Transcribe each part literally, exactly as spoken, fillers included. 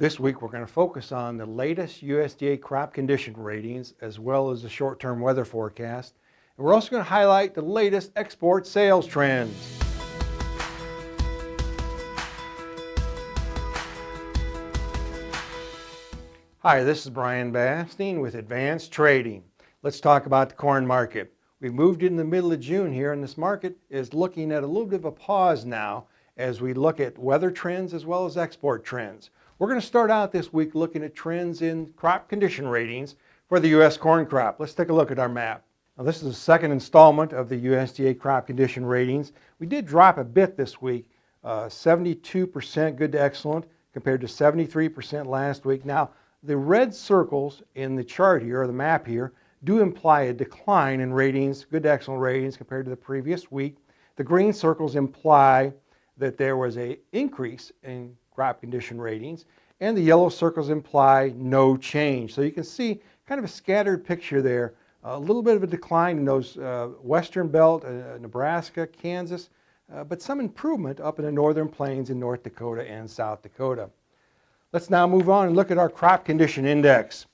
This week we're going to focus on the latest U S D A crop condition ratings as well as the short-term weather forecast. And we're also going to highlight the latest export sales trends. Hi, this is Brian Basting with Advanced Trading. Let's talk about the corn market. We moved in the middle of June here, and this market is looking at a little bit of a pause now as we look at weather trends as well as export trends. We're going to start out this week looking at trends in crop condition ratings for the U S corn crop. Let's take a look at our map. Now, this is the second installment of the U S D A crop condition ratings. We did drop a bit this week, uh, seventy-two percent good to excellent compared to seventy-three percent last week. Now, the red circles in the chart here, or the map here, do imply a decline in ratings, good to excellent ratings compared to the previous week. The green circles imply that there was an increase in crop condition ratings, and the yellow circles imply no change. So you can see kind of a scattered picture there, a little bit of a decline in those uh, western belt, uh, Nebraska, Kansas, uh, but some improvement up in the northern plains in North Dakota and South Dakota. Let's now move on and look at our crop condition index.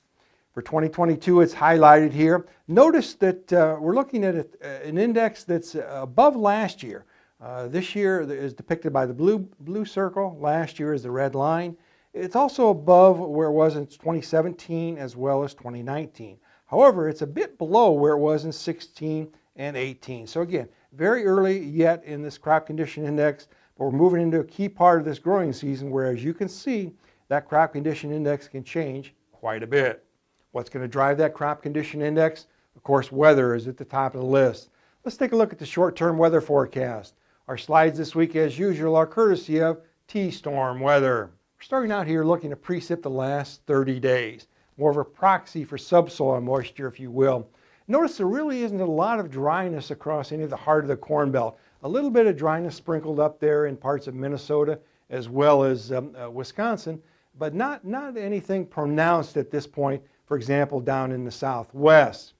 For twenty twenty-two, it's highlighted here. Notice that uh, we're looking at a, an index that's above last year. Uh, this year is depicted by the blue, blue circle. Last year is the red line. It's also above where it was in twenty seventeen as well as twenty nineteen. However, it's a bit below where it was in sixteen and eighteen. So again, very early yet in this crop condition index, but we're moving into a key part of this growing season where, as you can see, that crop condition index can change quite a bit. What's going to drive that crop condition index? Of course, weather is at the top of the list. Let's take a look at the short-term weather forecast. Our slides this week, as usual, are courtesy of T-Storm weather. We're starting out here looking at precip the last thirty days, more of a proxy for subsoil moisture, if you will. Notice there really isn't a lot of dryness across any of the heart of the corn belt. A little bit of dryness sprinkled up there in parts of Minnesota as well as um, uh, Wisconsin, but not, not anything pronounced at this point. For example, down in the southwest.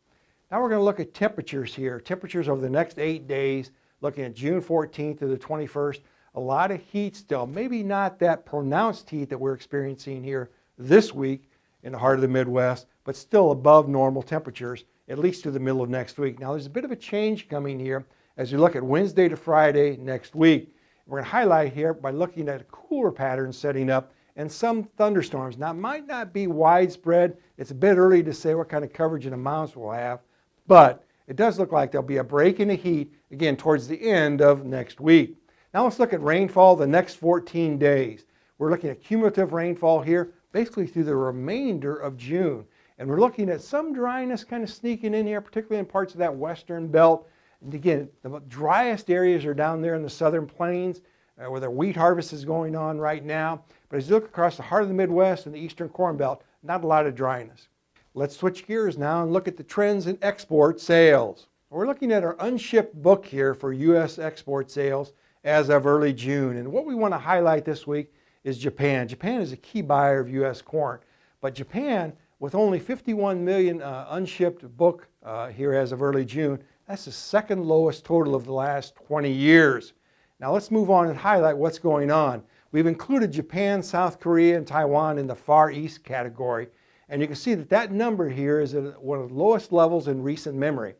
Now we're going to look at temperatures here. Temperatures over the next eight days, looking at June fourteenth to the twenty-first. A lot of heat still, maybe not that pronounced heat that we're experiencing here this week in the heart of the Midwest, but still above normal temperatures, at least to the middle of next week. Now there's a bit of a change coming here as you look at Wednesday to Friday next week. We're going to highlight here by looking at a cooler pattern setting up and some thunderstorms. Now, it might not be widespread. It's a bit early to say what kind of coverage and amounts we'll have, but it does look like there'll be a break in the heat, again, towards the end of next week. Now, let's look at rainfall the next fourteen days. We're looking at cumulative rainfall here, basically through the remainder of June. And we're looking at some dryness kind of sneaking in here, particularly in parts of that western belt. And again, the driest areas are down there in the southern plains, Uh, where the wheat harvest is going on right now. But as you look across the heart of the Midwest and the eastern corn belt, not a lot of dryness. Let's switch gears now and look at the trends in export sales. We're looking at our unshipped book here for U S export sales as of early June. And what we want to highlight this week is Japan. Japan is a key buyer of U S corn. But Japan, with only fifty-one million uh, unshipped book uh, here as of early June, that's the second lowest total of the last twenty years. Now let's move on and highlight what's going on. We've included Japan, South Korea, and Taiwan in the Far East category. And you can see that that number here is at one of the lowest levels in recent memory.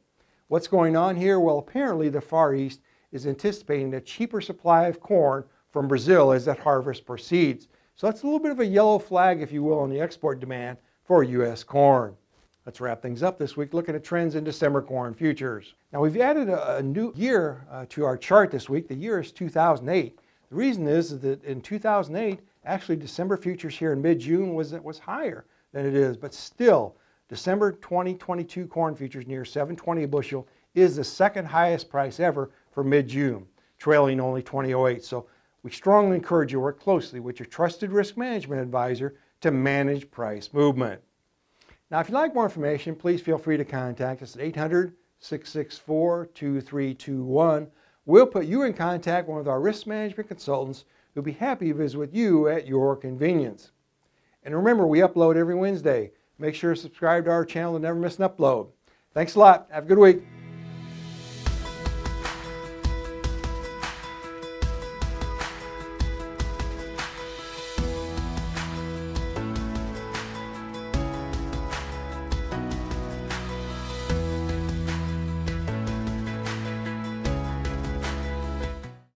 What's going on here? Well, apparently the Far East is anticipating a cheaper supply of corn from Brazil as that harvest proceeds. So that's a little bit of a yellow flag, if you will, on the export demand for U S corn. Let's wrap things up this week looking at trends in December corn futures. Now we've added a, a new year uh, to our chart this week. The year is two thousand eight. The reason is that in two thousand eight, actually December futures here in mid-June was, was higher than it is, but still December twenty twenty-two corn futures near seven twenty a bushel is the second highest price ever for mid-June, trailing only twenty oh eight. So we strongly encourage you to work closely with your trusted risk management advisor to manage price movement. Now, if you'd like more information, please feel free to contact us at eight hundred, six six four, two three two one. We'll put you in contact with one of our risk management consultants who'll be happy to visit with you at your convenience. And remember, we upload every Wednesday. Make sure to subscribe to our channel to never miss an upload. Thanks a lot. Have a good week.